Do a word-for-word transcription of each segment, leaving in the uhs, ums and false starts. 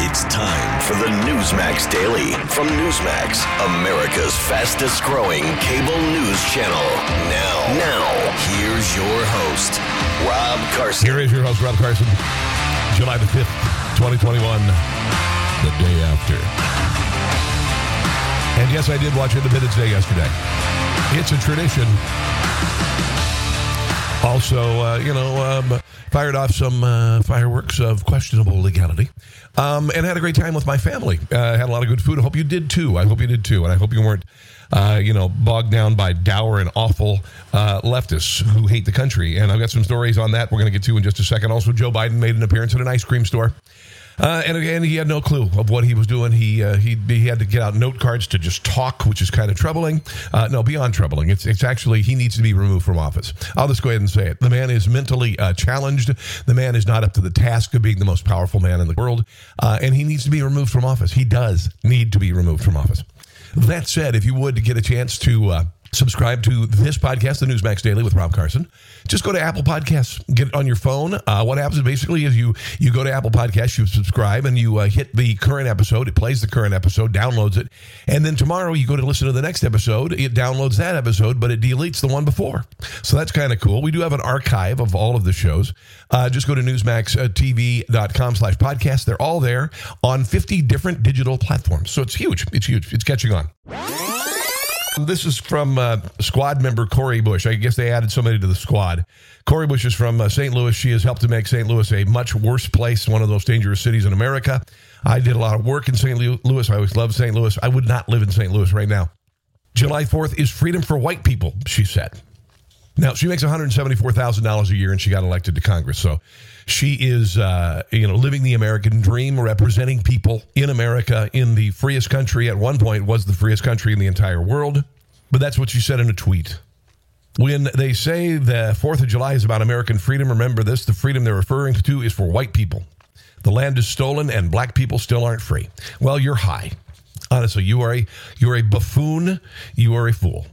It's time for the Newsmax Daily from Newsmax, America's fastest growing cable news channel. Now, now, here's your host, Rob Carson. Here is your host, Rob Carson. July the fifth, twenty twenty-one, the day after. And yes, I did watch Independence Day yesterday. It's a tradition. Also, uh, you know, um, fired off some uh, fireworks of questionable legality um, and had a great time with my family. Uh, had a lot of good food. I hope you did, too. I hope you did, too. And I hope you weren't, uh, you know, bogged down by dour and awful uh, leftists who hate the country. And I've got some stories on that we're going to get to in just a second. Also, Joe Biden made an appearance at an ice cream store. Uh, and again, he had no clue of what he was doing. He uh, he he had to get out note cards to just talk, which is kind of troubling. Uh, no, beyond troubling. It's it's actually, he needs to be removed from office. I'll just go ahead and say it. The man is mentally uh, challenged. The man is not up to the task of being the most powerful man in the world. Uh, and he needs to be removed from office. He does need to be removed from office. That said, if you would get a chance to... Uh, Subscribe to this podcast, The Newsmax Daily with Rob Carson. Just go to Apple Podcasts. Get it on your phone. Uh, what happens basically is you you go to Apple Podcasts, you subscribe, and you uh, hit the current episode. It plays the current episode, downloads it. And then tomorrow you go to listen to the next episode. It downloads that episode, but it deletes the one before. So that's kind of cool. We do have an archive of all of the shows. Uh, just go to newsmax t v dot com slash podcast. They're all there on fifty different digital platforms. So it's huge. It's huge. It's catching on. This is from uh, squad member Cori Bush. I guess they added somebody to the squad. Cori Bush is from uh, Saint Louis. She has helped to make Saint Louis a much worse place, one of the most dangerous cities in America. I did a lot of work in Saint Louis. I always loved Saint Louis. I would not live in Saint Louis right now. July fourth is freedom for white people, she said. Now, she makes one hundred seventy-four thousand dollars a year, and she got elected to Congress. So she is, uh, you know, living the American dream, representing people in America in the freest country. At one point, was the freest country in the entire world. But that's what she said in a tweet. When they say the fourth of July is about American freedom, remember this, the freedom they're referring to is for white people. The land is stolen, and black people still aren't free. Well, you're high. Honestly, you are a, you're a buffoon. You are a fool.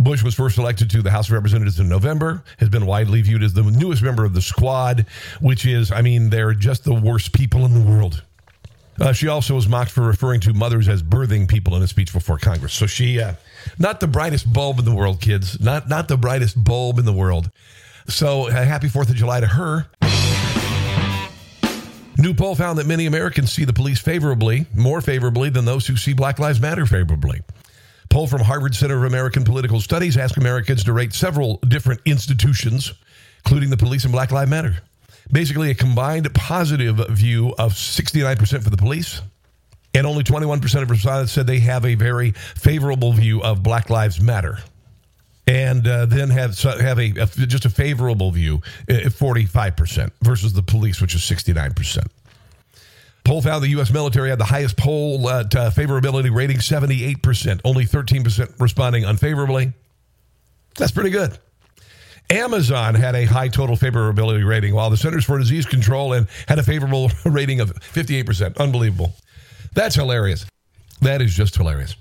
Bush was first elected to the House of Representatives in November, has been widely viewed as the newest member of the squad, which is, I mean, they're just the worst people in the world. Uh, she also was mocked for referring to mothers as birthing people in a speech before Congress. So she, uh, not the brightest bulb in the world, kids. Not, not the brightest bulb in the world. So uh, happy fourth of July to her. New poll found that many Americans see the police favorably, more favorably than those who see Black Lives Matter favorably. Poll from Harvard Center of American Political Studies asked Americans to rate several different institutions, including the police and Black Lives Matter. Basically, a combined positive view of sixty-nine percent for the police, and only twenty-one percent of respondents said they have a very favorable view of Black Lives Matter, and uh, then have have a, a just a favorable view, forty-five percent, versus the police, which is sixty-nine percent. Poll found the U S military had the highest poll uh, favorability rating, seventy-eight percent, only thirteen percent responding unfavorably. That's pretty good. Amazon had a high total favorability rating, while the Centers for Disease Control and had a favorable rating of fifty-eight percent. Unbelievable. That's hilarious. That is just hilarious.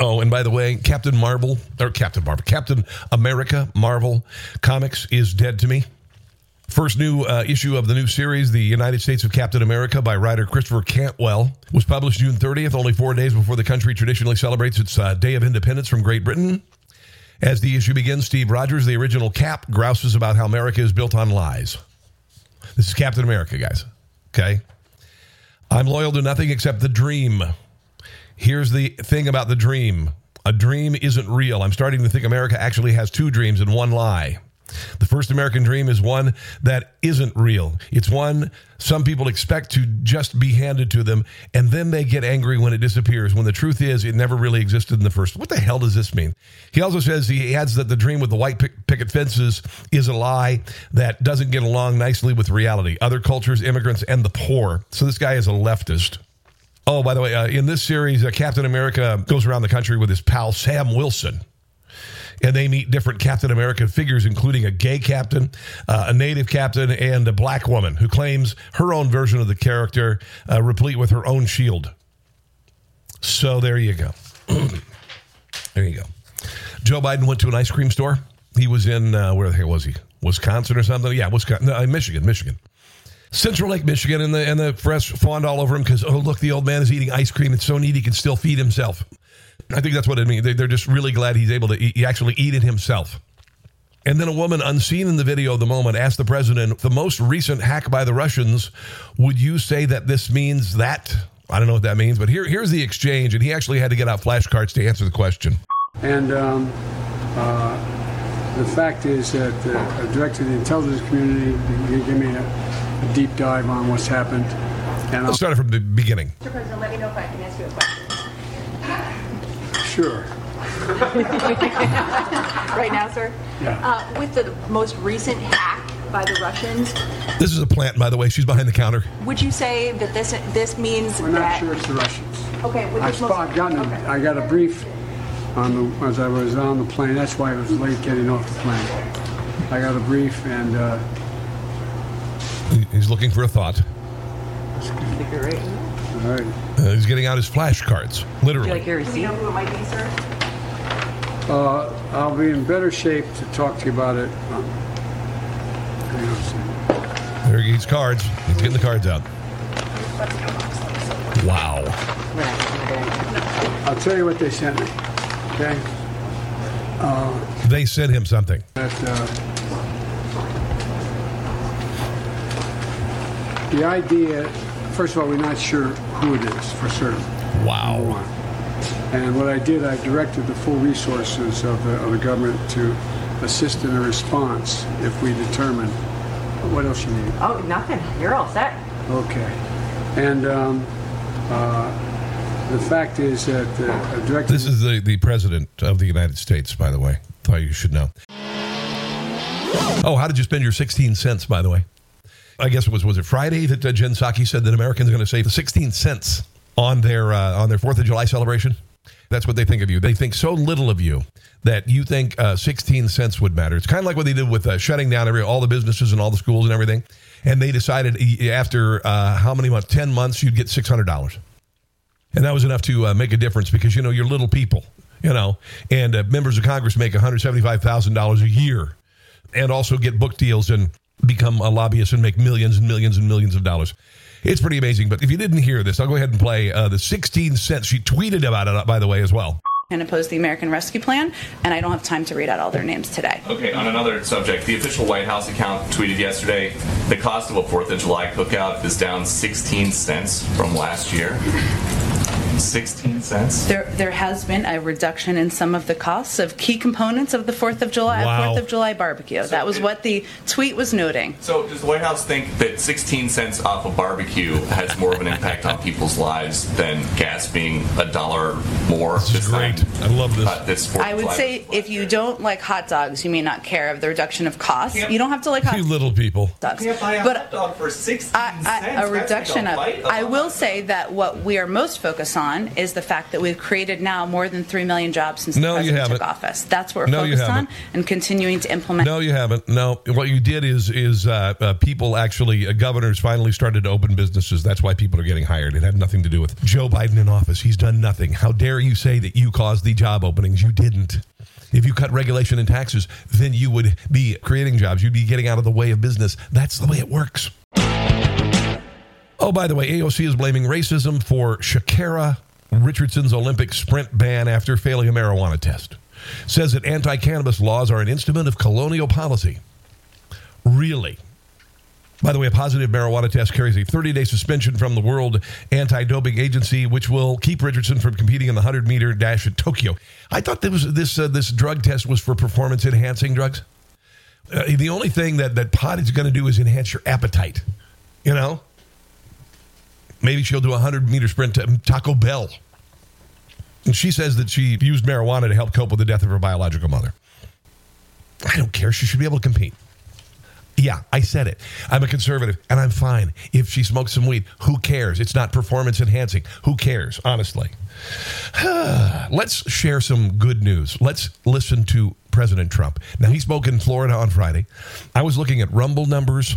Oh, and by the way, Captain Marvel, or Captain Marvel, Captain America Marvel Comics is dead to me. First new uh, issue of the new series, The United States of Captain America by writer Christopher Cantwell, was published June thirtieth, only four days before the country traditionally celebrates its uh, Day of Independence from Great Britain. As the issue begins, Steve Rogers, the original Cap, grouses about how America is built on lies. This is Captain America, guys. Okay? I'm loyal to nothing except the dream. Here's the thing about the dream. A dream isn't real. I'm starting to think America actually has two dreams and one lie. The first American dream is one that isn't real. It's one some people expect to just be handed to them, and then they get angry when it disappears, when the truth is it never really existed in the first. What the hell does this mean? He also says, he adds that the dream with the white picket fences is a lie that doesn't get along nicely with reality, other cultures, immigrants, and the poor. So this guy is a leftist. Oh, by the way, uh, in this series, uh, Captain America goes around the country with his pal Sam Wilson. And they meet different Captain America figures, including a gay captain, uh, a native captain, and a black woman who claims her own version of the character, uh, replete with her own shield. So there you go. There you go. Joe Biden went to an ice cream store. He was in, uh, where the heck was he? Wisconsin or something? Yeah, Wisconsin. No, Michigan, Michigan. Central Lake, Michigan, and the and the fresh fawned all over him because, oh, look, the old man is eating ice cream. It's so neat he can still feed himself. I think that's what it means. They're just really glad he's able to eat, he actually eat it himself. And then a woman unseen in the video of the moment asked the president, the most recent hack by the Russians, would you say that this means that? I don't know what that means, but here, here's the exchange, and he actually had to get out flashcards to answer the question. And um, uh, the fact is that uh, I directed the intelligence community to give me a, a deep dive on what's happened. And Let's I'll- start it from the beginning. Mister President, let me know if I can ask you a question. Sure. Right now, sir? Yeah. Uh, with the most recent hack by the Russians. This is a plant, by the way. She's behind the counter. Would you say that this this means We're not that... sure it's the Russians. Okay. With I, most... spot, got okay. A, I got a brief on the, as I was on the plane. That's why I was late getting off the plane. I got a brief and... Uh, he's looking for a thought. Figure it out. All right. Uh, he's getting out his flashcards, literally. Would you like your receipt? Do you know who it might be, sir? Uh, I'll be in better shape to talk to you about it. Um, there he gets cards. He's getting the cards out. Wow. I'll tell you what they sent me. Okay. Uh, they sent him something. That, uh, the idea. First of all, we're not sure who it is for certain. Wow. And what I did, I directed the full resources of the, of the government to assist in a response if we determine. What else you need? Oh, nothing. You're all set. Okay. And um, uh, the fact is that uh, I directed... This is the, the President of the United States, by the way. Thought you should know. Oh, how did you spend your sixteen cents, by the way? I guess it was, was it Friday that uh, Jen Psaki said that Americans are going to save sixteen cents on their uh, on their fourth of July celebration? That's what they think of you. They think so little of you that you think uh, sixteen cents would matter. It's kind of like what they did with uh, shutting down every all the businesses and all the schools and everything. And they decided after uh, how many months, ten months, you'd get six hundred dollars. And that was enough to uh, make a difference because, you know, you're little people, you know, and uh, members of Congress make one hundred seventy-five thousand dollars a year and also get book deals and become a lobbyist and make millions and millions and millions of dollars. It's pretty amazing. But if you didn't hear this, I'll go ahead and play uh, the sixteen cents. She tweeted about it, by the way, as well. And oppose the American Rescue Plan, and I don't have time to read out all their names today. Okay, on another subject, the official White House account tweeted yesterday, the cost of a fourth of July cookout is down sixteen cents from last year. sixteen cents. There there has been a reduction in some of the costs of key components of the fourth of July, wow. fourth of July barbecue. So that was it, what the tweet was noting. So does the White House think that sixteen cents off a barbecue has more of an impact on people's lives than gas being a dollar more? This is great. Time? I love this. Uh, this I would say if you don't like hot dogs, you may not care of the reduction of costs. Yep. You don't have to like hot dogs. You little people. Dogs. You can't buy a but hot dog for sixteen I, I, cents. A reduction of, of I will say that what we are most focused on is the fact that we've created now more than three million jobs since no, the president took office. That's what we're no, focused on and continuing to implement. No, you haven't. No, what you did is is uh, uh, people actually, uh, governors finally started to open businesses. That's why people are getting hired. It had nothing to do with Joe Biden in office. He's done nothing. How dare you say that you caused the job openings? You didn't. If you cut regulation and taxes, then you would be creating jobs. You'd be getting out of the way of business. That's the way it works. Oh, by the way, A O C is blaming racism for Shakira Richardson's Olympic sprint ban after failing a marijuana test. Says that anti-cannabis laws are an instrument of colonial policy. Really? By the way, a positive marijuana test carries a thirty-day suspension from the World Anti-Doping Agency, which will keep Richardson from competing in the hundred-meter dash at Tokyo. I thought this was, this, uh, this drug test was for performance-enhancing drugs. Uh, the only thing that, that pot is going to do is enhance your appetite, you know? Maybe she'll do a hundred-meter sprint to Taco Bell. And she says that she used marijuana to help cope with the death of her biological mother. I don't care. She should be able to compete. Yeah, I said it. I'm a conservative, and I'm fine. If she smokes some weed, who cares? It's not performance enhancing. Who cares, honestly? Let's share some good news. Let's listen to President Trump. Now, he spoke in Florida on Friday. I was looking at Rumble numbers,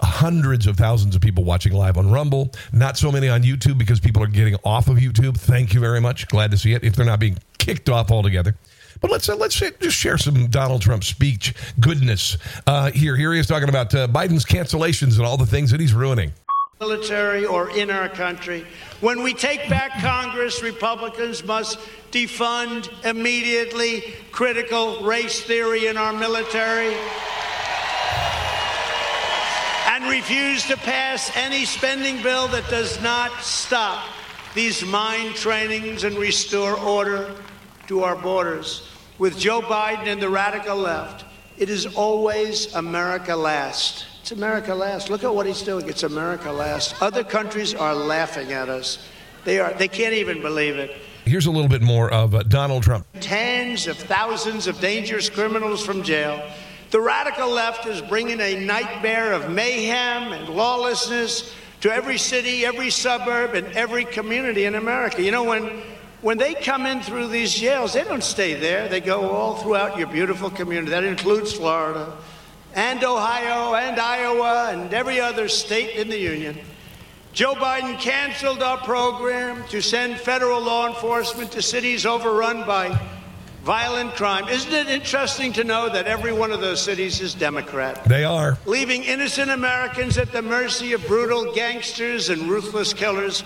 hundreds of thousands of people watching live on Rumble, not so many on YouTube because people are getting off of YouTube. Thank you very much. Glad to see it, if they're not being kicked off altogether. But let's uh, let's just share some Donald Trump speech goodness uh, here. Here he is talking about uh, Biden's cancellations and all the things that he's ruining. Military or in our country. When we take back Congress, Republicans must defund immediately critical race theory in our military and refuse to pass any spending bill that does not stop these mine trainings and restore order to our borders. With Joe Biden and the radical left, it is always America last. It's America last. Look at what he's doing. It's America last. Other countries are laughing at us. They are. They can't even believe it. Here's a little bit more of uh, Donald Trump. Tens of thousands of dangerous criminals from jail. The radical left is bringing a nightmare of mayhem and lawlessness to every city, every suburb, and every community in America. You know, when When they come in through these jails, they don't stay there. They go all throughout your beautiful community. That includes Florida and Ohio and Iowa and every other state in the union. Joe Biden canceled our program to send federal law enforcement to cities overrun by violent crime. Isn't it interesting to know that every one of those cities is Democrat? They are. Leaving innocent Americans at the mercy of brutal gangsters and ruthless killers.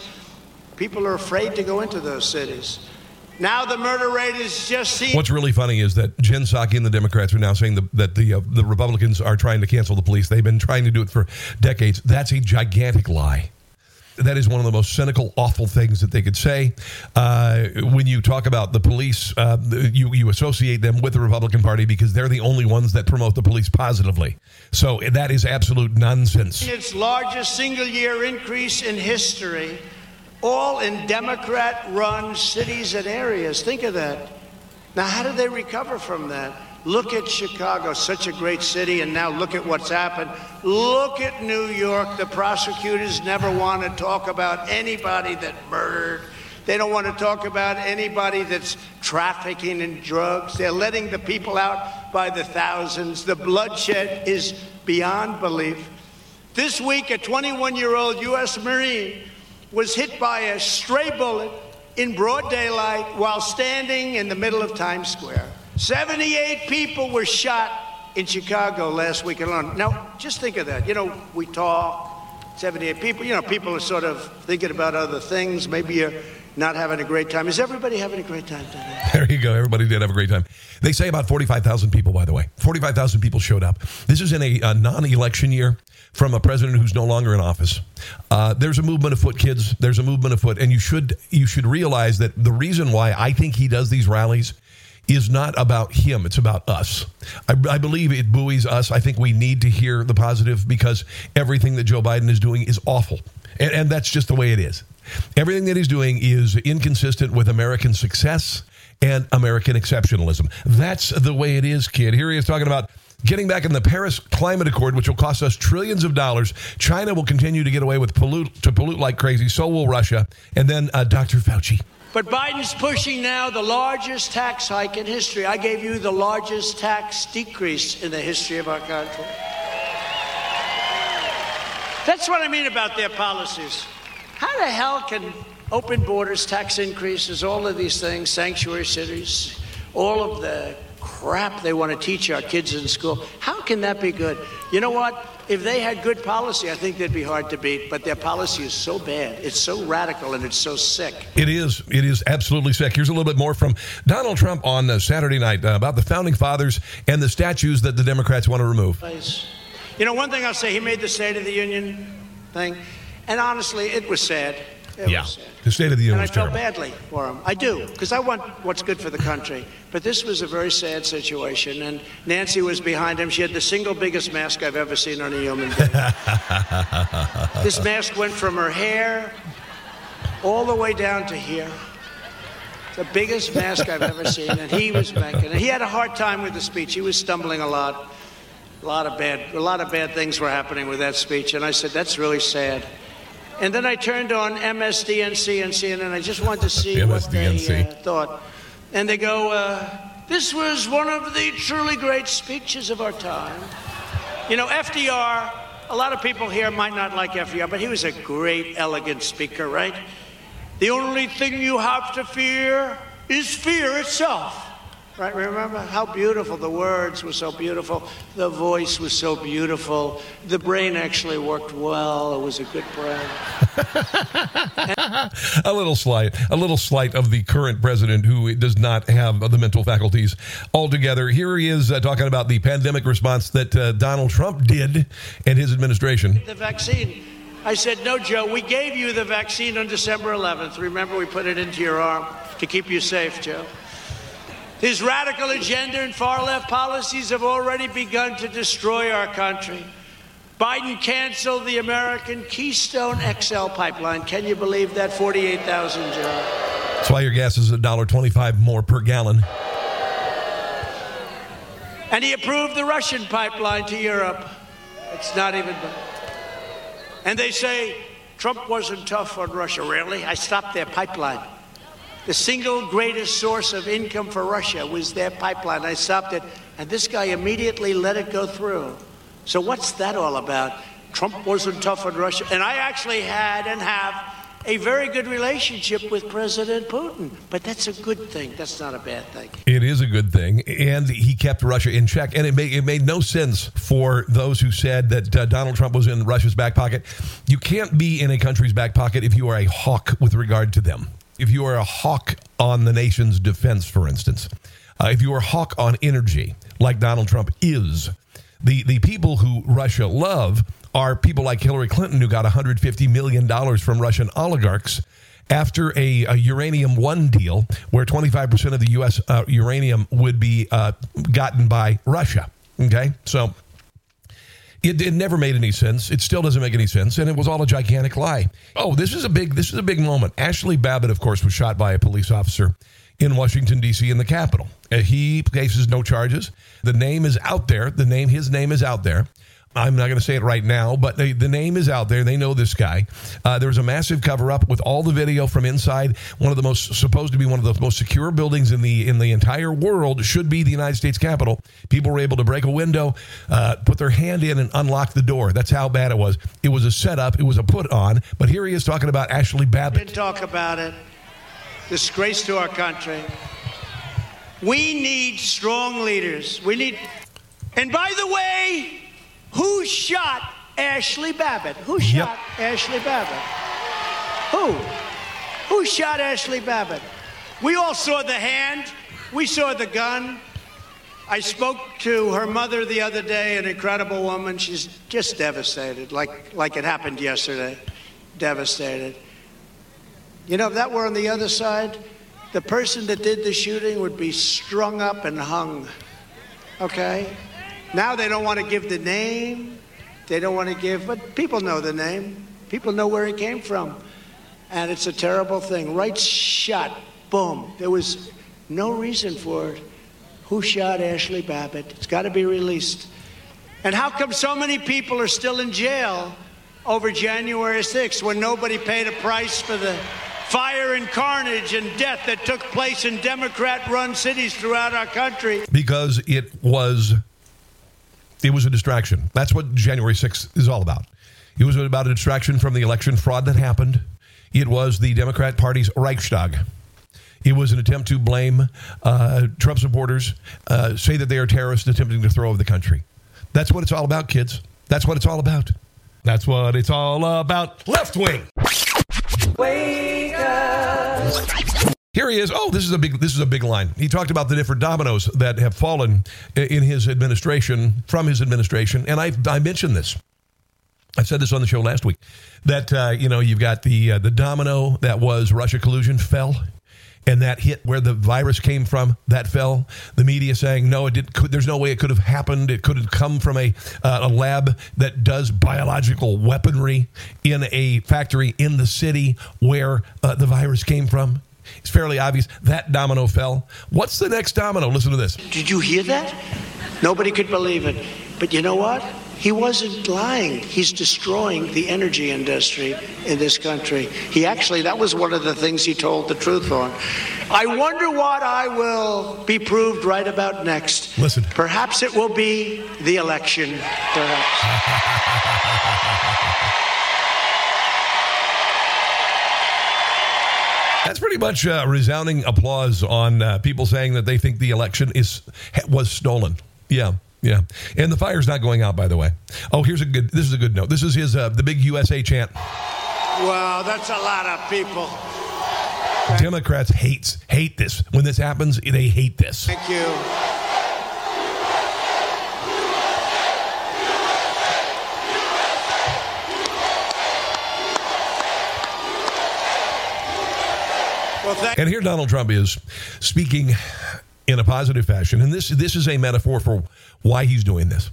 People are afraid to go into those cities. Now the murder rate is just... seen. What's really funny is that Jen Psaki and the Democrats are now saying the, that the uh, the Republicans are trying to cancel the police. They've been trying to do it for decades. That's a gigantic lie. That is one of the most cynical, awful things that they could say. Uh, when you talk about the police, uh, you, you associate them with the Republican Party because they're the only ones that promote the police positively. So that is absolute nonsense. It's largest single-year increase in history. All in Democrat-run cities and areas. Think of that. Now, how do they recover from that? Look at Chicago, such a great city, and now look at what's happened. Look at New York. The prosecutors never want to talk about anybody that murdered. They don't want to talk about anybody that's trafficking in drugs. They're letting the people out by the thousands. The bloodshed is beyond belief. This week, a twenty-one-year-old U S Marine was hit by a stray bullet in broad daylight while standing in the middle of Times Square. seventy-eight people were shot in Chicago last week alone. Now, just think of that. You know, we talk, seventy-eight people. You know, people are sort of thinking about other things. Maybe you're not having a great time. Is everybody having a great time today? There you go. Everybody did have a great time. They say about forty-five thousand people, by the way. forty-five thousand people showed up. This is in a, a non-election year from a president who's no longer in office. Uh, there's a movement afoot, kids. There's a movement afoot. And you should you should realize that the reason why I think he does these rallies is not about him. It's about us. I, I believe it buoys us. I think we need to hear the positive because everything that Joe Biden is doing is awful. And, and that's just the way it is. Everything that he's doing is inconsistent with American success and American exceptionalism. That's the way it is, kid. Here he is talking about getting back in the Paris Climate Accord, which will cost us trillions of dollars. China will continue to get away with pollute to pollute like crazy. So will Russia. And then uh, Doctor Fauci. But Biden's pushing now the largest tax hike in history. I gave you the largest tax decrease in the history of our country. That's what I mean about their policies. How the hell can open borders, tax increases, all of these things, sanctuary cities, all of the crap they want to teach our kids in school, how can that be good? You know what? If they had good policy, I think they'd be hard to beat, but their policy is so bad. It's so radical and it's so sick. It is. It is absolutely sick. Here's a little bit more from Donald Trump on uh, Saturday night uh, about the Founding Fathers and the statues that the Democrats want to remove. You know, one thing I'll say, he made the State of the Union thing. And honestly, it was sad. It yeah, was sad. The State of the Union was terrible. And I felt badly for him. I do, because I want what's good for the country. But this was a very sad situation, and Nancy was behind him. She had the single biggest mask I've ever seen on a human being. This mask went from her hair all the way down to here. The biggest mask I've ever seen, and he was back in it. He had a hard time with the speech. He was stumbling a lot. A lot of bad, a lot of bad things were happening with that speech. And I said, that's really sad. And then I turned on M S D N C and C N N. I just wanted to see what they uh, thought. And they go, uh, this was one of the truly great speeches of our time. You know, F D R, a lot of people here might not like F D R, but he was a great, elegant speaker, right? The only thing you have to fear is fear itself. Right? Remember how beautiful the words were, so beautiful. The voice was so beautiful. The brain actually worked well. It was a good brain. a little slight, a little slight of the current president who does not have the mental faculties altogether. Here he is uh, talking about the pandemic response that uh, Donald Trump did and his administration. The vaccine. I said, no, Joe, we gave you the vaccine on December eleventh. Remember, we put it into your arm to keep you safe, Joe. His radical agenda and far-left policies have already begun to destroy our country. Biden canceled the American Keystone X L pipeline. Can you believe that? forty-eight thousand jobs. That's why your gas is one dollar and twenty-five cents more per gallon. And he approved the Russian pipeline to Europe. It's not even... And they say, Trump wasn't tough on Russia. Really? I stopped their pipeline. The single greatest source of income for Russia was their pipeline. I stopped it, and this guy immediately let it go through. So what's that all about? Trump wasn't tough on Russia. And I actually had and have a very good relationship with President Putin. But that's a good thing. That's not a bad thing. It is a good thing. And he kept Russia in check. And it made, it made no sense for those who said that uh, Donald Trump was in Russia's back pocket. You can't be in a country's back pocket if you are a hawk with regard to them. If you are a hawk on the nation's defense, for instance, uh, if you are a hawk on energy, like Donald Trump is, the, the people who Russia love are people like Hillary Clinton, who got one hundred fifty million dollars from Russian oligarchs after a, a Uranium One deal where twenty-five percent of the U S uh, uranium would be uh, gotten by Russia. Okay, so It, it never made any sense. It still doesn't make any sense. And it was all a gigantic lie. Oh, this is a big this is a big moment. Ashley Babbitt, of course, was shot by a police officer in Washington, D C, in the Capitol. Uh, he faces no charges. The name is out there. The name, his name is out there. I'm not going to say it right now, but they, the name is out there. They know this guy. Uh, there was a massive cover-up with all the video from inside one of the most, supposed to be one of the most secure buildings in the in the entire world, should be the United States Capitol. People were able to break a window, uh, put their hand in, and unlock the door. That's how bad it was. It was a setup. It was a put-on. But here he is talking about Ashley Babbitt. We didn't talk about it. Disgrace to our country. We need strong leaders. We need... And by the way... Who shot Ashley Babbitt? Who shot yep. Ashley Babbitt? Who? Who shot Ashley Babbitt? We all saw the hand. We saw the gun. I spoke to her mother the other day, an incredible woman. She's just devastated, like, like it happened yesterday. Devastated. You know, if that were on the other side, the person that did the shooting would be strung up and hung. Okay? Now they don't want to give the name. They don't want to give, but people know the name. People know where he came from. And it's a terrible thing. Right shot. Boom. There was no reason for it. Who shot Ashley Babbitt? It's got to be released. And how come so many people are still in jail over January sixth when nobody paid a price for the fire and carnage and death that took place in Democrat-run cities throughout our country? Because it was... It was a distraction. That's what January sixth is all about. It was about a distraction from the election fraud that happened. It was the Democrat Party's Reichstag. It was an attempt to blame uh, Trump supporters, uh, say that they are terrorists attempting to throw over the country. That's what it's all about, kids. That's what it's all about. That's what it's all about. Left wing. Wake up. Here he is. Oh, this is a big this is a big line. He talked about the different dominoes that have fallen in his administration, from his administration. And I I mentioned this. I said this on the show last week that, uh, you know, you've got the uh, the domino that was Russia collusion fell, and that hit where the virus came from. That fell. The media saying, no, it didn't. Could, there's no way it could have happened. It could have come from a uh, a lab that does biological weaponry in a factory in the city where uh, the virus came from. It's fairly obvious that domino fell. What's the next domino? Listen to this. Did you hear that? Nobody could believe it. But you know what? He wasn't lying. He's destroying the energy industry in this country. He actually, that was one of the things he told the truth on. I wonder what I will be proved right about next. Listen. Perhaps it will be the election. Perhaps. That's pretty much uh, resounding applause on uh, people saying that they think the election is was stolen. Yeah. Yeah. And the fire's not going out, by the way. Oh, here's a good, this is a good note. This is his, uh, the big U S A chant. Wow, that's a lot of people. Democrats hates, hate this. When this happens, they hate this. Thank you. U S A, U S A, U S A, U S A, U S A, U S A, U S A. Well, thank- and here Donald Trump is speaking in a positive fashion. And this this is a metaphor for why he's doing this.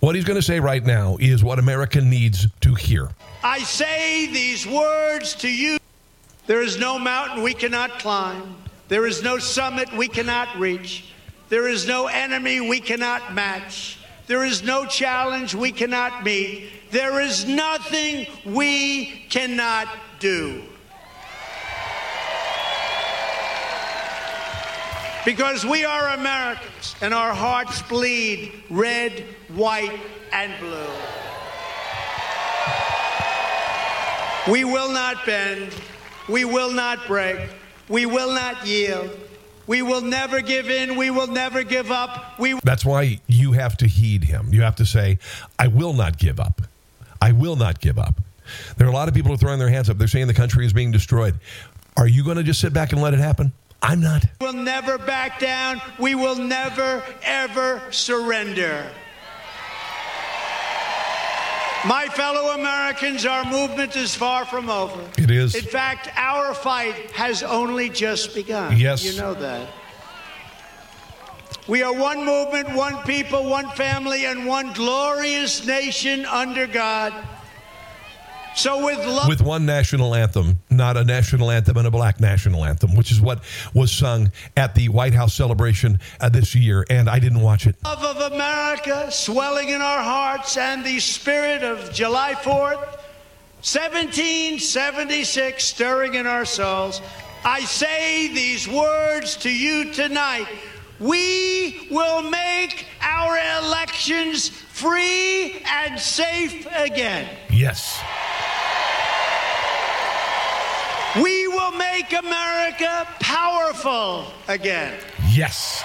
What he's going to say right now is what America needs to hear. I say these words to you. There is no mountain we cannot climb. There is no summit we cannot reach. There is no enemy we cannot match. There is no challenge we cannot meet. There is nothing we cannot do. Because we are Americans, and our hearts bleed red, white, and blue. We will not bend. We will not break. We will not yield. We will never give in. We will never give up. We. That's why you have to heed him. You have to say, I will not give up. I will not give up. There are a lot of people who are throwing their hands up. They're saying the country is being destroyed. Are you going to just sit back and let it happen? I'm not. We'll never back down. We will never, ever surrender. My fellow Americans, our movement is far from over. It is. In fact, our fight has only just begun. Yes. You know that. We are one movement, one people, one family, and one glorious nation under God. So with, lo- with one national anthem, not a national anthem and a black national anthem, which is what was sung at the White House celebration uh, this year, and I didn't watch it. Love of America swelling in our hearts and the spirit of July fourth, seventeen seventy-six stirring in our souls. I say these words to you tonight. We will make our elections free and safe again. Yes. We will make America powerful again. Yes.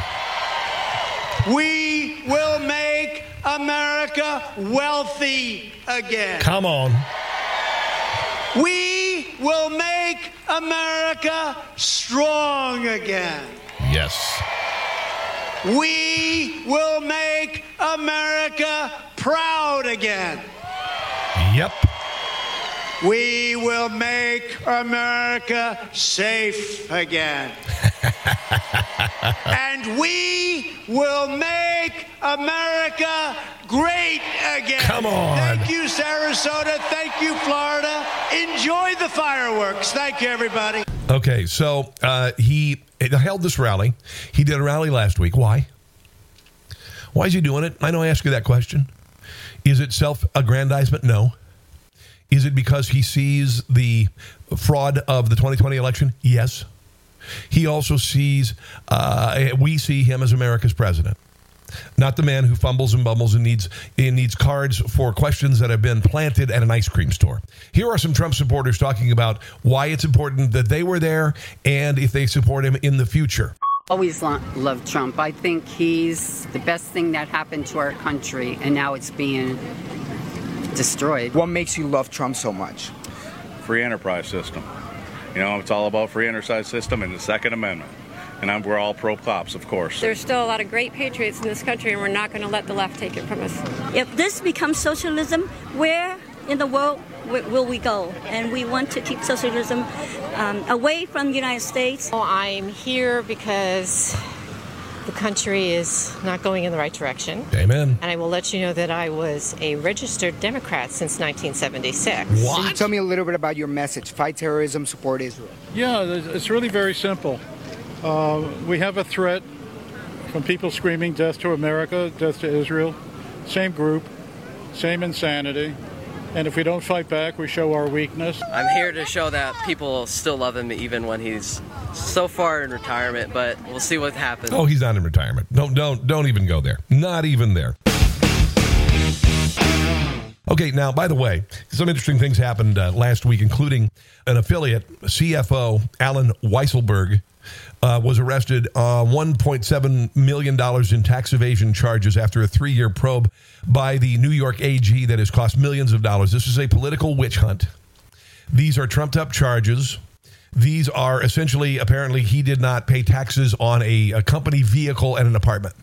We will make America wealthy again. Come on. We will make America strong again. Yes. We will make America proud again. Yep. We will make America safe again. And we will make America great again. Come on. Thank you, Sarasota. Thank you, Florida. Enjoy the fireworks. Thank you, everybody. Okay, so uh, he held this rally. He did a rally last week. Why? Why is he doing it? I know I asked you that question. Is it self-aggrandizement? No. Is it because he sees the fraud of the twenty twenty election? Yes. He also sees, uh, we see him as America's president. Not the man who fumbles and bumbles and needs and needs cards for questions that have been planted at an ice cream store. Here are some Trump supporters talking about why it's important that they were there and if they support him in the future. Always lo- loved Trump. I think he's the best thing that happened to our country, and now it's being destroyed. What makes you love Trump so much? Free enterprise system. You know, it's all about free enterprise system and the Second Amendment. And I'm, we're all pro-cops, of course. There's still a lot of great patriots in this country, and we're not going to let the left take it from us. If this becomes socialism, where in the world will we go? And we want to keep socialism um, away from the United States. Well, I'm here because the country is not going in the right direction. Amen. And I will let you know that I was a registered Democrat since nineteen seventy-six. What? Can you tell me a little bit about your message? Fight terrorism, support Israel. Yeah, it's really very simple. Uh, we have a threat from people screaming death to America, death to Israel. Same group, same insanity. And if we don't fight back, we show our weakness. I'm here to show that people still love him even when he's so far in retirement, but we'll see what happens. Oh, he's not in retirement. Don't don't don't even go there. Not even there. Okay, now, by the way, some interesting things happened uh, last week, including an affiliate, C F O Allen Weisselberg, Uh, was arrested on uh, one point seven million dollars in tax evasion charges after a three-year probe by the New York A G that has cost millions of dollars. This is a political witch hunt. These are trumped-up charges. These are essentially, apparently, he did not pay taxes on a, a company vehicle and an apartment.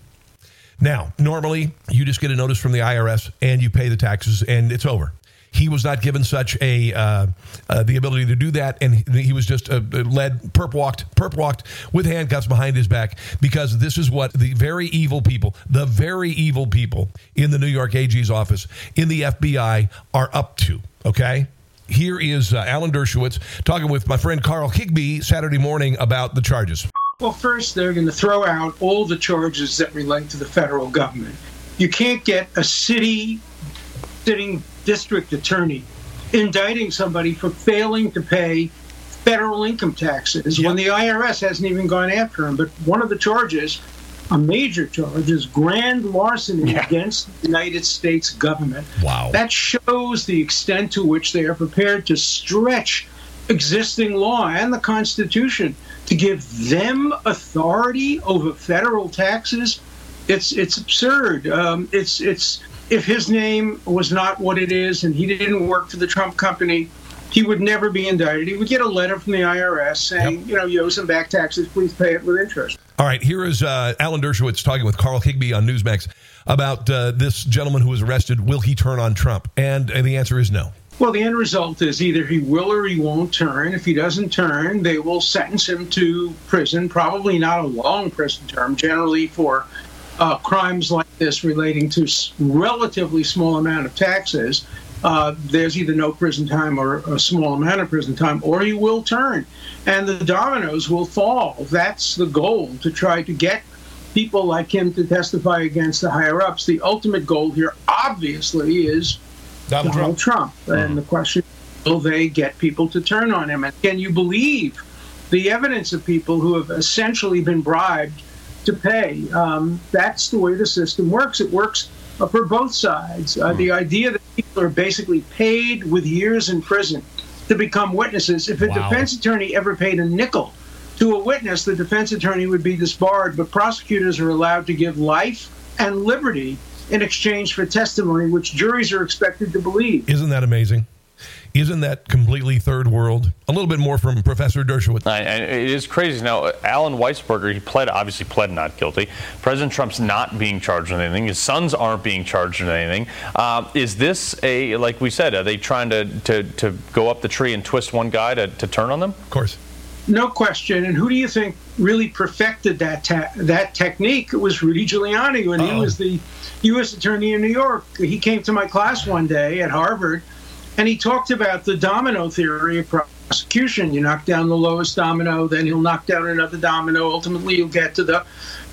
Now, normally, you just get a notice from the I R S, and you pay the taxes, and it's over. He was not given such a uh, uh, the ability to do that, and he, he was just uh, led, perp walked, perp walked with handcuffs behind his back, because this is what the very evil people, the very evil people in the New York A G's office, in the F B I, are up to, okay? Here is uh, Alan Dershowitz talking with my friend Carl Higbie Saturday morning about the charges. Well, first, they're going to throw out all the charges that relate to the federal government. You can't get a city sitting district attorney indicting somebody for failing to pay federal income taxes, yep, when the I R S hasn't even gone after him. But one of the charges, a major charge, is grand larceny, yeah, against the United States government. Wow. That shows the extent to which they are prepared to stretch existing law and the Constitution to give them authority over federal taxes. It's it's absurd. Um, it's it's. If his name was not what it is and he didn't work for the Trump company, he would never be indicted. He would get a letter from the I R S saying, yep, you know, you owe some back taxes, please pay it with interest. All right, here is uh, Alan Dershowitz talking with Carl Higbie on Newsmax about uh, this gentleman who was arrested. Will he turn on Trump? And, and the answer is no. Well, the end result is either he will or he won't turn. If he doesn't turn, they will sentence him to prison, probably not a long prison term, generally for Uh, crimes like this relating to s- relatively small amount of taxes. Uh, there's either no prison time or a small amount of prison time, or you will turn. And the dominoes will fall. That's the goal, to try to get people like him to testify against the higher-ups. The ultimate goal here, obviously, is Donald, Donald Trump. Trump. And mm-hmm. the question is, will they get people to turn on him? And can you believe the evidence of people who have essentially been bribed to pay? Um, that's the way the system works. It works uh, for both sides. Uh, mm. The idea that people are basically paid with years in prison to become witnesses. If a wow. defense attorney ever paid a nickel to a witness, the defense attorney would be disbarred, but prosecutors are allowed to give life and liberty in exchange for testimony, which juries are expected to believe. Isn't that amazing? Isn't that completely third world? A little bit more from Professor Dershowitz. And it is crazy. Now, Alan Weisberger, he pled, obviously pled not guilty. President Trump's not being charged with anything. His sons aren't being charged with anything. Uh, is this a, like we said, are they trying to, to, to go up the tree and twist one guy to, to turn on them? Of course. No question. And who do you think really perfected that ta- that technique? It was Rudy Giuliani when Uh-oh. he was the U S attorney in New York. He came to my class one day at Harvard, and he talked about the domino theory of prosecution. You knock down the lowest domino, then he'll knock down another domino. Ultimately, you'll get to the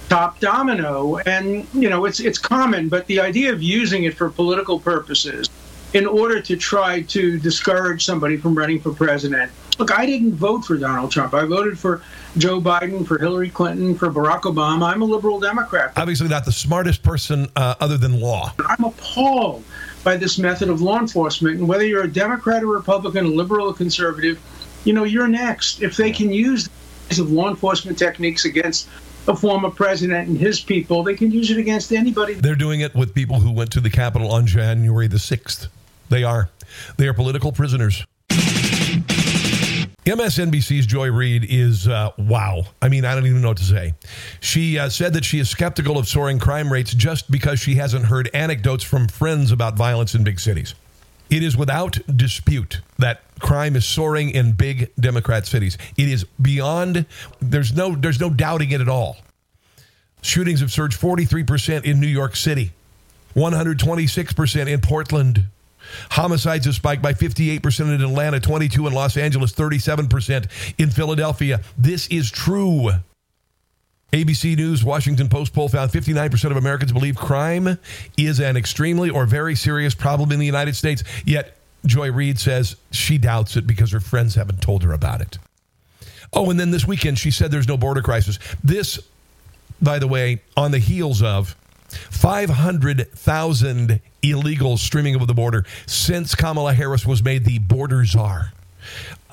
top domino. And, you know, it's it's common, but the idea of using it for political purposes in order to try to discourage somebody from running for president. Look, I didn't vote for Donald Trump. I voted for Joe Biden, for Hillary Clinton, for Barack Obama. I'm a liberal Democrat. Obviously not the smartest person uh, other than law. I'm appalled by this method of law enforcement, and whether you're a Democrat or Republican, a liberal or conservative, you know, you're next. If they can use these law enforcement techniques against a former president and his people, they can use it against anybody. They're doing it with people who went to the Capitol on January the sixth. They are. They are political prisoners. M S N B C's Joy Reid is, uh, wow. I mean, I don't even know what to say. She uh, said that she is skeptical of soaring crime rates just because she hasn't heard anecdotes from friends about violence in big cities. It is without dispute that crime is soaring in big Democrat cities. It is beyond, there's no, there's no doubting it at all. Shootings have surged forty-three percent in New York City, one hundred twenty-six percent in Portland. Homicides have spiked by fifty-eight percent in Atlanta, twenty-two percent in Los Angeles, thirty-seven percent in Philadelphia. This is true. A B C News, Washington Post poll found fifty-nine percent of Americans believe crime is an extremely or very serious problem in the United States. Yet, Joy Reid says she doubts it because her friends haven't told her about it. Oh, and then this weekend, she said there's no border crisis. This, by the way, on the heels of five hundred thousand illegals streaming over the border since Kamala Harris was made the border czar.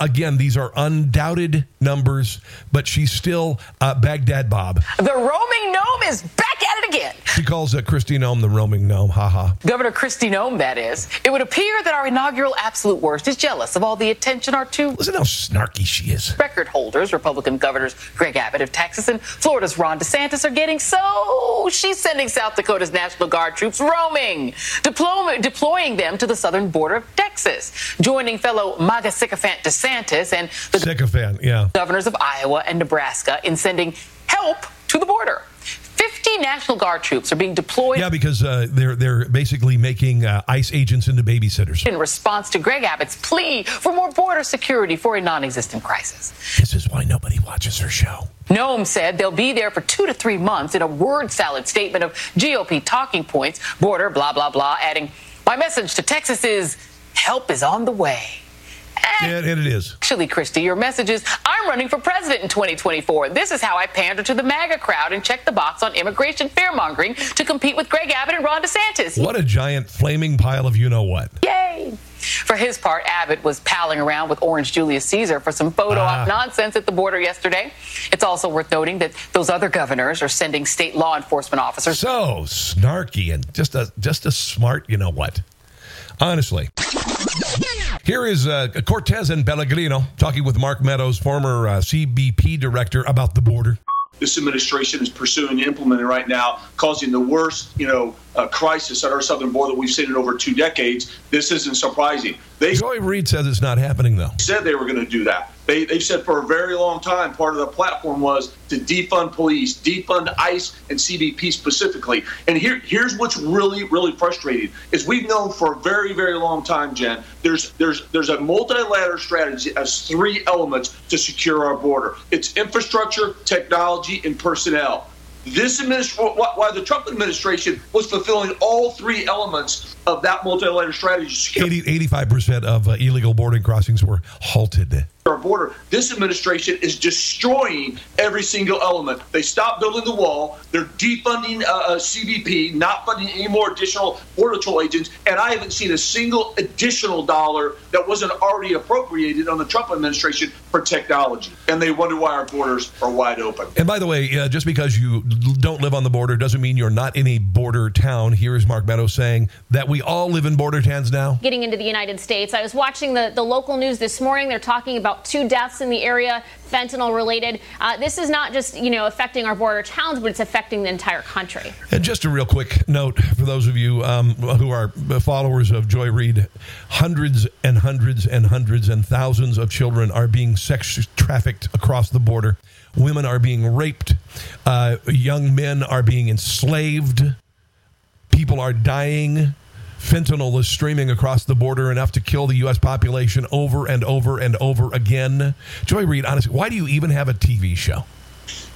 Again, these are undoubted numbers, but she's still uh, Baghdad Bob. The roaming gnome is back at it again. She calls uh, Kristi Noem the roaming gnome, haha. Governor Kristi Noem, that is. It would appear that our inaugural absolute worst is jealous of all the attention our two... Listen how snarky she is. ...record holders, Republican governors Greg Abbott of Texas and Florida's Ron DeSantis are getting, so she's sending South Dakota's National Guard troops roaming, deploy- deploying them to the southern border of Texas, joining fellow MAGA sycophant DeSantis and the Sycophant, yeah. governors of Iowa and Nebraska in sending help to the border. fifty National Guard troops are being deployed. Yeah, because uh, they're they're basically making uh, ICE agents into babysitters. In response to Greg Abbott's plea for more border security for a non-existent crisis. This is why nobody watches her show. Noem said they'll be there for two to three months in a word salad statement of G O P talking points, border, blah, blah, blah, adding, my message to Texas is help is on the way. And, and it is. Actually, Kristi, your message is, I'm running for president in twenty twenty-four. This is how I pander to the MAGA crowd and check the box on immigration fearmongering to compete with Greg Abbott and Ron DeSantis. What a giant flaming pile of you-know-what. Yay. For his part, Abbott was palling around with Orange Julius Caesar for some photo op ah. nonsense at the border yesterday. It's also worth noting that those other governors are sending state law enforcement officers. So snarky and just a, just a smart you-know-what. Honestly. Here is uh, Cortez and Pellegrino talking with Mark Meadows, former uh, C B P director, about the border. This administration is pursuing and implementing right now, causing the worst, you know, uh, crisis at our southern border we've seen in over two decades. This isn't surprising. They Joy Reid says it's not happening, though. Said they were going to do that. They they've said for a very long time part of the platform was to defund police, defund ICE and C B P specifically. And here here's what's really, really frustrating is we've known for a very, very long time, Jen, there's there's there's a multilateral strategy that has three elements to secure our border. It's infrastructure, technology, and personnel. This administration, why the Trump administration was fulfilling all three elements of that multilateral strategy. eighty, eighty-five percent of uh, illegal border crossings were halted. Our border. This administration is destroying every single element. They stopped building the wall. They're defunding uh, C B P, not funding any more additional border patrol agents. And I haven't seen a single additional dollar that wasn't already appropriated on the Trump administration for technology. And they wonder why our borders are wide open. And by the way, uh, just because you don't live on the border doesn't mean you're not in a border town. Here is Mark Meadows saying that we all live in border towns now. Getting into the United States, I was watching the, the local news this morning. They're talking about two deaths in the area, fentanyl related. Uh, this is not just, you know, affecting our border towns, but it's affecting the entire country. And just a real quick note for those of you um, who are followers of Joy Reid, hundreds and hundreds and hundreds and thousands of children are being sex trafficked across the border. Women are being raped. Uh, young men are being enslaved. People are dying. Fentanyl is streaming across the border enough to kill the U S population over and over and over again. Joy Reid, honestly, why do you even have a T V show?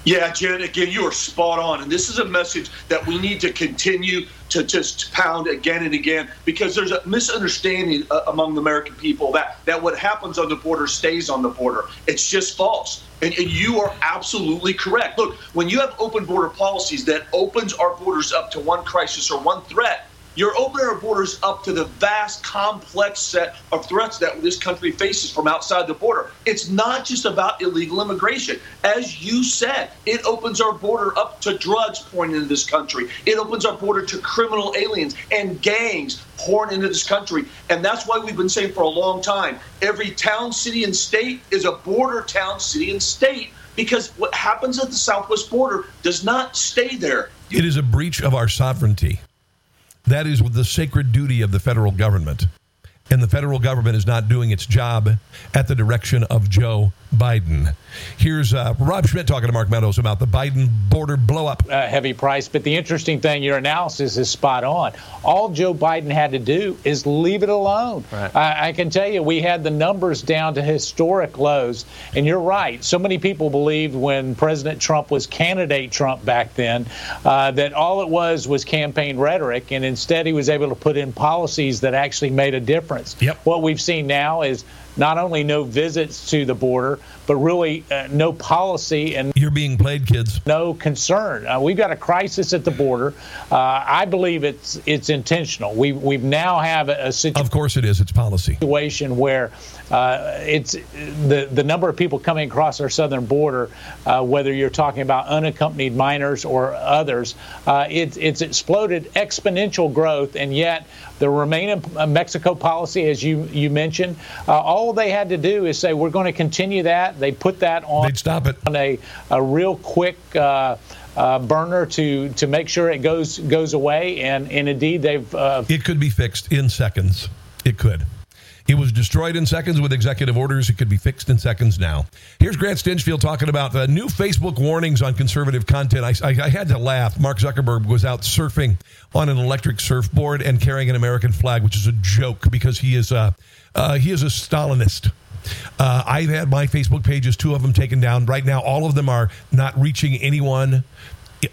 Yeah, Jen, again, you are spot on. And this is a message that we need to continue to just pound again and again, because there's a misunderstanding uh, among the American people that, that what happens on the border stays on the border. It's just false. And, and you are absolutely correct. Look, when you have open border policies that opens our borders up to one crisis or one threat, you're opening our borders up to the vast, complex set of threats that this country faces from outside the border. It's not just about illegal immigration. As you said, it opens our border up to drugs pouring into this country. It opens our border to criminal aliens and gangs pouring into this country. And that's why we've been saying for a long time, every town, city, and state is a border town, city, and state, because what happens at the southwest border does not stay there. It is a breach of our sovereignty. That is the sacred duty of the federal government. and the federal government is not doing its job at the direction of Joe Biden. Here's uh, Rob Schmidt talking to Mark Meadows about the Biden border blow-up. Uh, heavy price, but the interesting thing, your analysis is spot on. All Joe Biden had to do is leave it alone. Right. I, I can tell you, we had the numbers down to historic lows, and you're right. So many people believed when President Trump was candidate Trump back then uh, that all it was was campaign rhetoric, and instead he was able to put in policies that actually made a difference. Yep. What we've seen now is not only no visits to the border, but really uh, no policy and you're being played, kids. No concern. Uh, we've got a crisis at the border. Uh, I believe it's it's intentional. We we now have a, a situation. Of course, it is. It's policy. Situation where uh, it's the the number of people coming across our southern border, uh, whether you're talking about unaccompanied minors or others, uh, it's it's exploded exponential growth, and yet the Remain in Mexico policy, as you you mentioned, uh, all they had to do is say we're going to continue that. They put that on, They'd stop it. on a, a real quick uh, uh, burner to to make sure it goes goes away. And, and indeed, they've... Uh, it could be fixed in seconds. It could. It was destroyed in seconds with executive orders. It could be fixed in seconds now. Here's Grant Stinchfield talking about the new Facebook warnings on conservative content. I, I, I had to laugh. Mark Zuckerberg was out surfing on an electric surfboard and carrying an American flag, which is a joke because he is a, uh, he is a Stalinist. Uh, I've had my Facebook pages, two of them taken down. Right now, all of them are not reaching anyone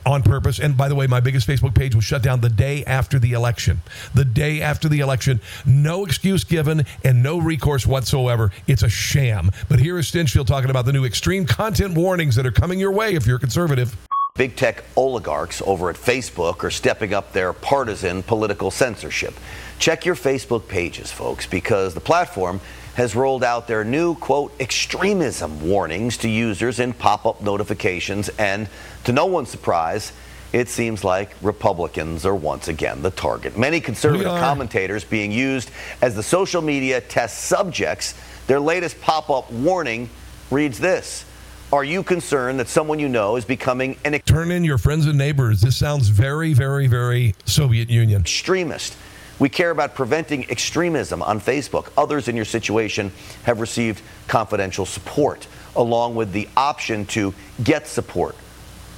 on purpose. And by the way, my biggest Facebook page was shut down the day after the election. The day after the election. No excuse given and no recourse whatsoever. It's a sham. But here is Stinchfield talking about the new extreme content warnings that are coming your way if you're conservative. Big tech oligarchs over at Facebook are stepping up their partisan political censorship. Check your Facebook pages, folks, because the platform has rolled out their new, quote, extremism warnings to users in pop-up notifications. And to no one's surprise, it seems like Republicans are once again the target. Many conservative commentators being used as the social media test subjects. Their latest pop-up warning reads this. Are you concerned that someone you know is becoming an... Ex- Turn in your friends and neighbors. This sounds very, very, very Soviet Union. Extremist. We care about preventing extremism on Facebook. Others in your situation have received confidential support, along with the option to get support.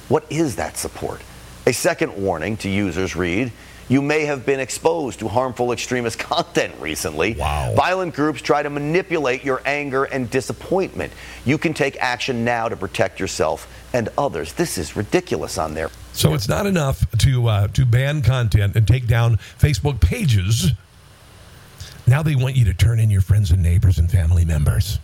What is that support? A second warning to users read, you may have been exposed to harmful extremist content recently. Wow. Violent groups try to manipulate your anger and disappointment. You can take action now to protect yourself and others. This is ridiculous on there. So it's not enough to uh, to ban content and take down Facebook pages. Now they want you to turn in your friends and neighbors and family members.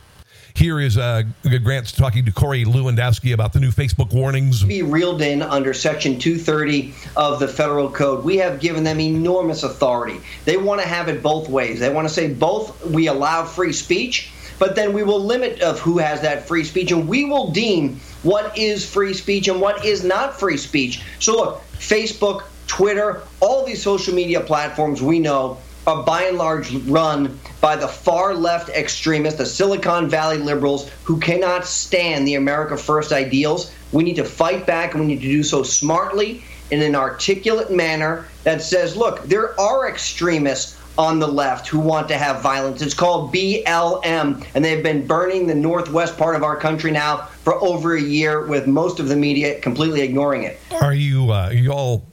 Here is uh, Grant's talking to Corey Lewandowski about the new Facebook warnings. Be reeled in under Section two thirty of the Federal Code. We have given them enormous authority. They want to have it both ways. They want to say both we allow free speech, but then we will limit of who has that free speech, and we will deem what is free speech and what is not free speech. So look, Facebook, Twitter, all these social media platforms we know are by and large run by the far left extremists, the Silicon Valley liberals who cannot stand the America First ideals. We need to fight back, and we need to do so smartly in an articulate manner that says, look, there are extremists on the left who want to have violence. It's called B L M, and they've been burning the northwest part of our country now for over a year with most of the media completely ignoring it. Are you, uh, are you all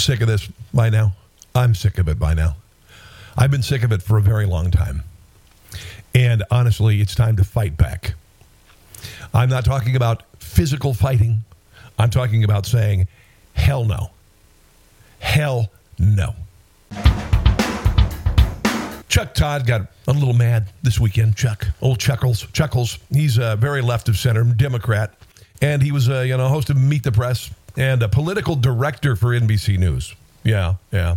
sick of this by now? I'm sick of it by now. I've been sick of it for a very long time. And honestly, it's time to fight back. I'm not talking about physical fighting. I'm talking about saying, hell no. Hell no. Chuck Todd got a little mad this weekend. Chuck, old Chuckles, Chuckles. He's a very left of center Democrat, and he was a you know host of Meet the Press and a political director for N B C News. Yeah, yeah.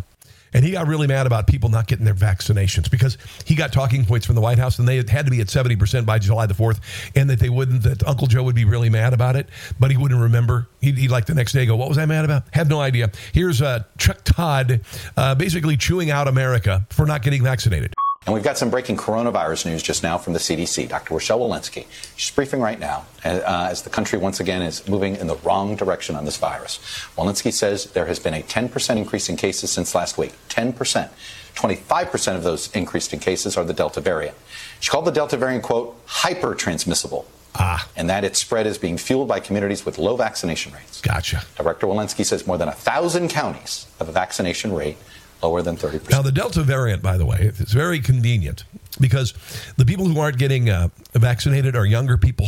And he got really mad about people not getting their vaccinations because he got talking points from the White House, and they had to be at seventy percent by July the fourth, and that they wouldn't. That Uncle Joe would be really mad about it, but he wouldn't remember. He'd, he'd like the next day go, "What was I mad about?" Have no idea. Here's uh, Chuck Todd, uh, basically chewing out America for not getting vaccinated. And we've got some breaking coronavirus news just now from the C D C. Doctor Rochelle Walensky, she's briefing right now uh, as the country once again is moving in the wrong direction on this virus. Walensky says there has been a ten percent increase in cases since last week, ten percent. twenty-five percent of those increased in cases are the Delta variant. She called the Delta variant, quote, hyper-transmissible. Ah. And that its spread is being fueled by communities with low vaccination rates. Gotcha. Director Walensky says more than one thousand counties have a vaccination rate lower than thirty percent. Now, the Delta variant, by the way, is very convenient because the people who aren't getting uh, vaccinated are younger people,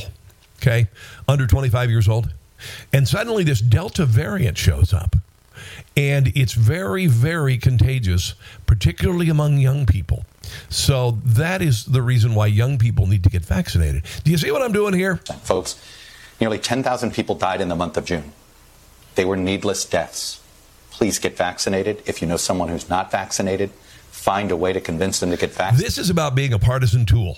okay, under twenty-five years old. And suddenly this Delta variant shows up. And it's very, very contagious, particularly among young people. So that is the reason why young people need to get vaccinated. Do you see what I'm doing here? Folks, nearly ten thousand people died in the month of June. They were needless deaths. Please get vaccinated. If you know someone who's not vaccinated, find a way to convince them to get vaccinated. This is about being a partisan tool.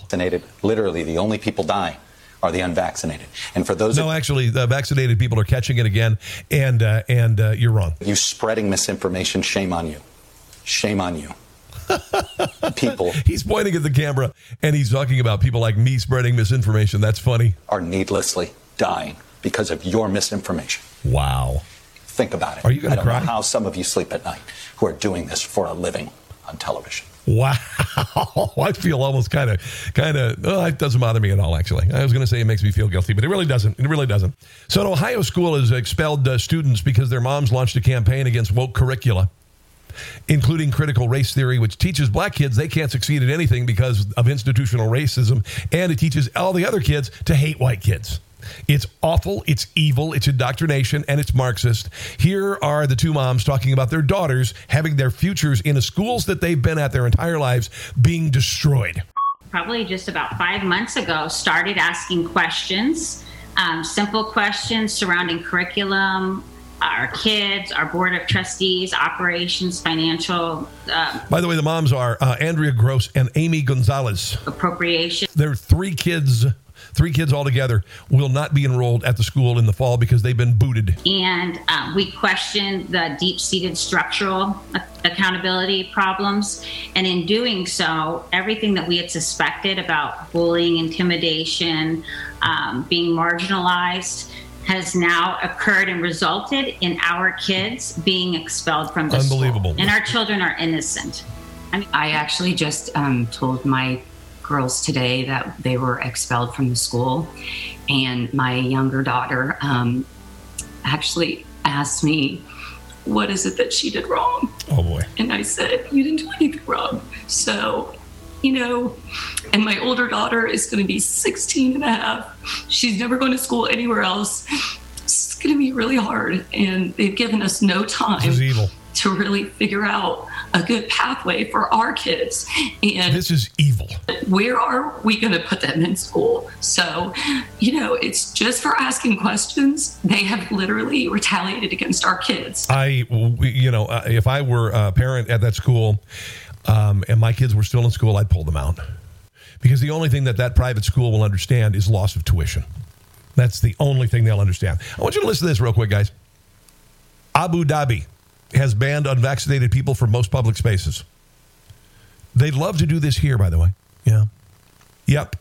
Literally, the only people dying are the unvaccinated. And for those... No, that, actually, the vaccinated people are catching it again, and uh, and uh, you're wrong. You spreading misinformation, shame on you. Shame on you. People... He's pointing at the camera, and he's talking about people like me spreading misinformation. That's funny. ...are needlessly dying because of your misinformation. Wow. Think about it. Are you going to cry? I don't know how some of you sleep at night who are doing this for a living on television. Wow. I feel almost kind of, kind of, oh, it doesn't bother me at all, actually. I was going to say it makes me feel guilty, but it really doesn't. It really doesn't. So an Ohio school has expelled uh, students because their moms launched a campaign against woke curricula, including critical race theory, which teaches black kids they can't succeed at anything because of institutional racism, and it teaches all the other kids to hate white kids. It's awful, it's evil, it's indoctrination, and it's Marxist. Here are the two moms talking about their daughters having their futures in the schools that they've been at their entire lives being destroyed. Probably just about five months ago, started asking questions, um, simple questions surrounding curriculum, our kids, our board of trustees, operations, financial. Uh, By the way, the moms are uh, Andrea Gross and Amy Gonzalez. Appropriation. There are three kids. Three kids altogether will not be enrolled at the school in the fall because they've been booted. And uh, we question the deep-seated structural accountability problems. And in doing so, everything that we had suspected about bullying, intimidation, um, being marginalized has now occurred and resulted in our kids being expelled from the school. Unbelievable. And our children are innocent. I mean, I actually just um, told my girls today that they were expelled from the school, and my younger daughter um, actually asked me, what is it that she did wrong? Oh boy. And I said, you didn't do anything wrong. So, you know, and my older daughter is going to be sixteen and a half. She's never going to school anywhere else. It's going to be really hard, and they've given us no time. This is evil. To really figure out a good pathway for our kids. And this is evil. Where are we going to put them in school? So, you know, it's just for asking questions. They have literally retaliated against our kids. I, you know, if I were a parent at that school um, and my kids were still in school, I'd pull them out. Because the only thing that that private school will understand is loss of tuition. That's the only thing they'll understand. I want you to listen to this real quick, guys. Abu Dhabi has banned unvaccinated people from most public spaces. They love to do this here, by the way. Yeah. Yep.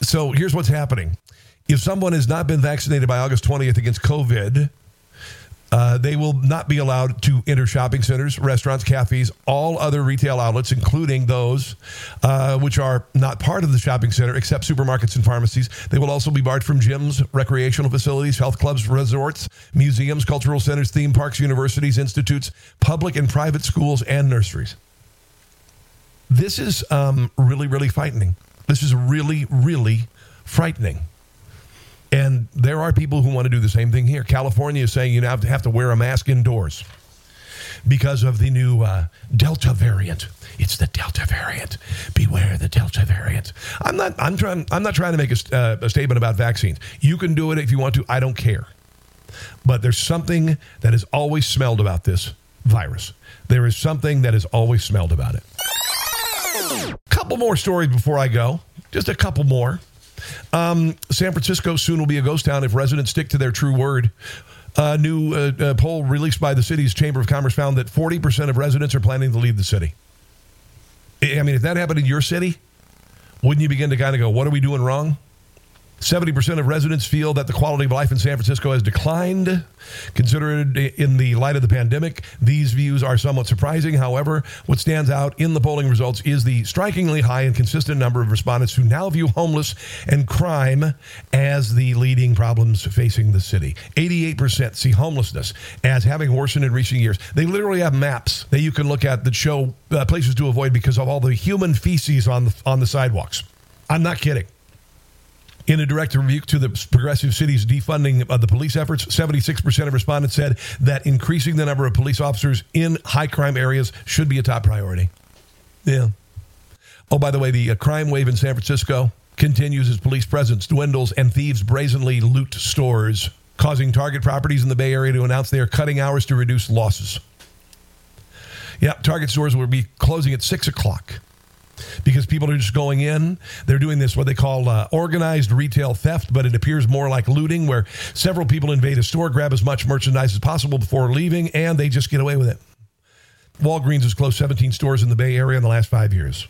So here's what's happening. If someone has not been vaccinated by August twentieth against COVID, uh, they will not be allowed to enter shopping centers, restaurants, cafes, all other retail outlets, including those uh, which are not part of the shopping center, except supermarkets and pharmacies. They will also be barred from gyms, recreational facilities, health clubs, resorts, museums, cultural centers, theme parks, universities, institutes, public and private schools, and nurseries. This is um, really, really frightening. This is really, really frightening. And there are people who want to do the same thing here. California is saying you now have to wear a mask indoors because of the new uh, Delta variant. It's the Delta variant. Beware the Delta variant. I'm not. I'm trying. I'm not trying to make a, uh, a statement about vaccines. You can do it if you want to. I don't care. But there's something that has always smelled about this virus. There is something that has always smelled about it. Couple more stories before I go. Just a couple more. Um, San Francisco soon will be a ghost town if residents stick to their true word. A new uh, uh, poll released by the city's Chamber of Commerce found that forty percent of residents are planning to leave the city. I mean, if that happened in your city, wouldn't you begin to kind of go, what are we doing wrong? seventy percent of residents feel that the quality of life in San Francisco has declined. Considered in the light of the pandemic, these views are somewhat surprising. However, what stands out in the polling results is the strikingly high and consistent number of respondents who now view homeless and crime as the leading problems facing the city. eighty-eight percent see homelessness as having worsened in recent years. They literally have maps that you can look at that show uh, places to avoid because of all the human feces on the, on the sidewalks. I'm not kidding. In a direct rebuke to the progressive city's defunding of the police efforts, seventy-six percent of respondents said that increasing the number of police officers in high-crime areas should be a top priority. Yeah. Oh, by the way, the uh, crime wave in San Francisco continues as police presence dwindles and thieves brazenly loot stores, causing Target properties in the Bay Area to announce they are cutting hours to reduce losses. Yep, Target stores will be closing at six o'clock. Because people are just going in. They're doing this, what they call uh, organized retail theft, but it appears more like looting, where several people invade a store, grab as much merchandise as possible before leaving, and they just get away with it. Walgreens has closed seventeen stores in the Bay Area in the last five years.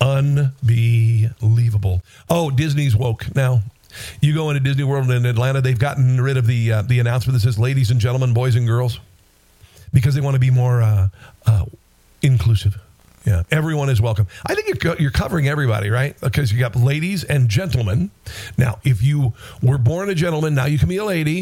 Unbelievable. Oh, Disney's woke now. You go into Disney World in Atlanta, they've gotten rid of the, uh, the announcement that says, ladies and gentlemen, boys and girls, because they want to be more uh, uh, inclusive. Yeah, everyone is welcome. I think you're, co- you're covering everybody, right? Because you got ladies and gentlemen. Now, if you were born a gentleman, now you can be a lady.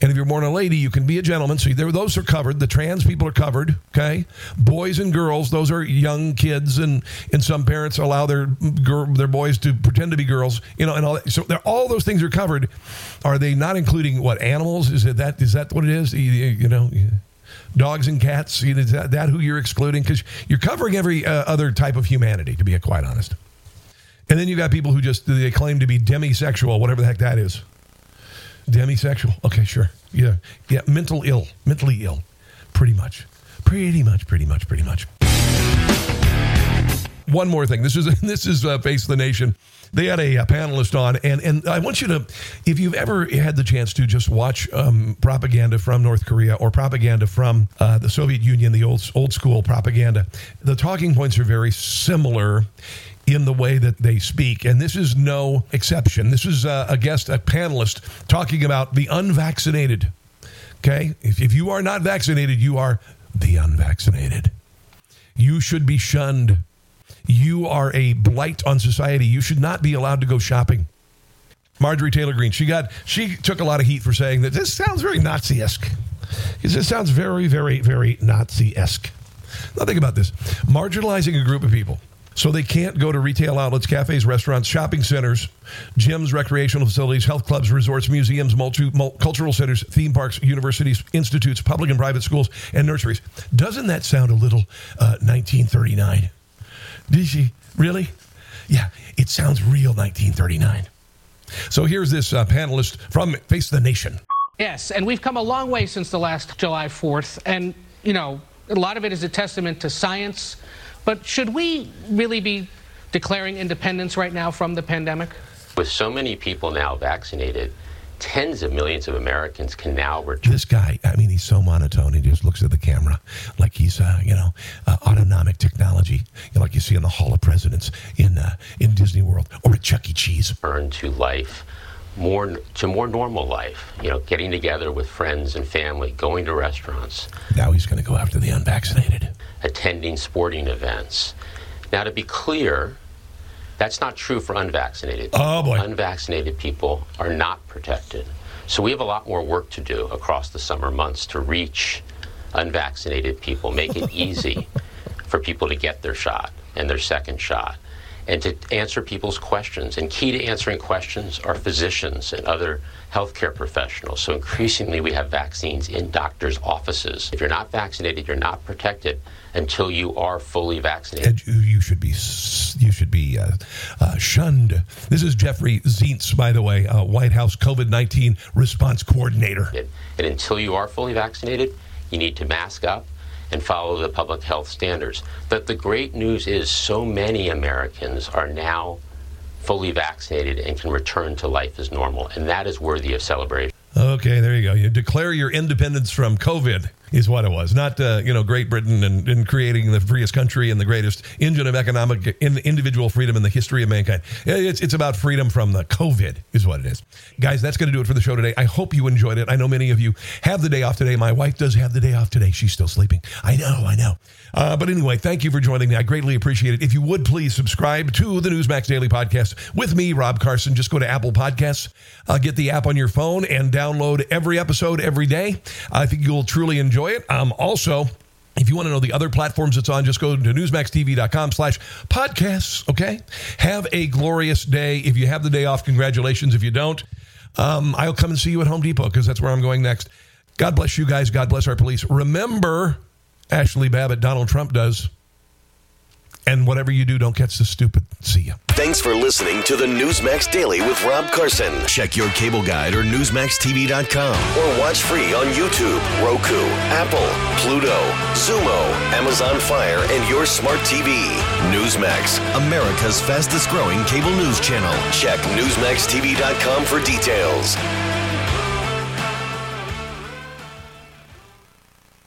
And if you're born a lady, you can be a gentleman. So there, those are covered. The trans people are covered, okay? Boys and girls, those are young kids. And, and some parents allow their gir- their boys to pretend to be girls. You know, and all that. So all those things are covered. Are they not including, what, animals? Is it that? Is that what it is? You, you know? Dogs and cats, is that, that who you're excluding? Because you're covering every uh, other type of humanity, to be quite honest. And then you got people who just, they claim to be demisexual, whatever the heck that is. Demisexual. Okay, sure. Yeah. Yeah. Mental ill. Mentally ill. Pretty much. Pretty much, pretty much, pretty much. One more thing. This is this is uh, Face of the Nation. They had a, a panelist on, and, and I want you to, if you've ever had the chance to just watch um, propaganda from North Korea or propaganda from uh, the Soviet Union, the old old school propaganda, the talking points are very similar in the way that they speak, and this is no exception. This is uh, a guest, a panelist, talking about the unvaccinated, okay? If, if you are not vaccinated, you are the unvaccinated. You should be shunned. You are a blight on society. You should not be allowed to go shopping. Marjorie Taylor Greene, she got, she took a lot of heat for saying that this sounds very Nazi-esque. This sounds very, very, very Nazi-esque. Now think about this. Marginalizing a group of people so they can't go to retail outlets, cafes, restaurants, shopping centers, gyms, recreational facilities, health clubs, resorts, museums, multi- cultural centers, theme parks, universities, institutes, public and private schools, and nurseries. Doesn't that sound a little uh, nineteen thirty-nine? Did she? Really? Yeah, it sounds real nineteen thirty-nine. So here's this uh, panelist from Face the Nation. Yes, and we've come a long way since the last July fourth. And, you know, a lot of it is a testament to science. But should we really be declaring independence right now from the pandemic? With so many people now vaccinated, tens of millions of Americans can now return. This guy, I mean, he's so monotone. He just looks at the camera like he's, uh, you know, uh, autonomic technology, you know, like you see in the Hall of Presidents in uh, in Disney World or at Chuck E. Cheese. Return to life, more to more normal life. You know, getting together with friends and family, going to restaurants. Now he's going to go after the unvaccinated. Attending sporting events. Now, to be clear, that's not true for unvaccinated people. Oh, boy. Unvaccinated people are not protected. So we have a lot more work to do across the summer months to reach unvaccinated people, make it easy for people to get their shot and their second shot, and to answer people's questions. And key to answering questions are physicians and other healthcare professionals. So increasingly, we have vaccines in doctors' offices. If you're not vaccinated, you're not protected until you are fully vaccinated. And you should be you should be uh, uh, shunned. This is Jeffrey Zients, by the way, uh, White House COVID nineteen response coordinator. And until you are fully vaccinated, you need to mask up and follow the public health standards. But the great news is so many Americans are now fully vaccinated and can return to life as normal. And that is worthy of celebration. Okay, there you go. You declare your independence from COVID. is what it was. Not, uh, you know, Great Britain and, and creating the freest country and the greatest engine of economic in, individual freedom in the history of mankind. It's, it's about freedom from the COVID is what it is. Guys, that's going to do it for the show today. I hope you enjoyed it. I know many of you have the day off today. My wife does have the day off today. She's still sleeping. I know, I know. Uh, but anyway, thank you for joining me. I greatly appreciate it. If you would, please subscribe to the Newsmax Daily Podcast with me, Rob Carson. Just go to Apple Podcasts, uh, get the app on your phone, and download every episode every day. I think you'll truly enjoy Enjoy it. Um, also, if you want to know the other platforms it's on, just go to newsmaxtv.com slash podcasts. Okay. Have a glorious day. If you have the day off, congratulations. If you don't, um, I'll come and see you at Home Depot because that's where I'm going next. God bless you guys. God bless our police. Remember, Ashley Babbitt, Donald Trump does. And whatever you do, don't catch the stupid. See ya. Thanks for listening to the Newsmax Daily with Rob Carson. Check your cable guide or newsmax t v dot com or watch free on YouTube, Roku, Apple, Pluto, Zumo, Amazon Fire, and your smart T V. Newsmax, America's fastest growing cable news channel. Check newsmax t v dot com for details.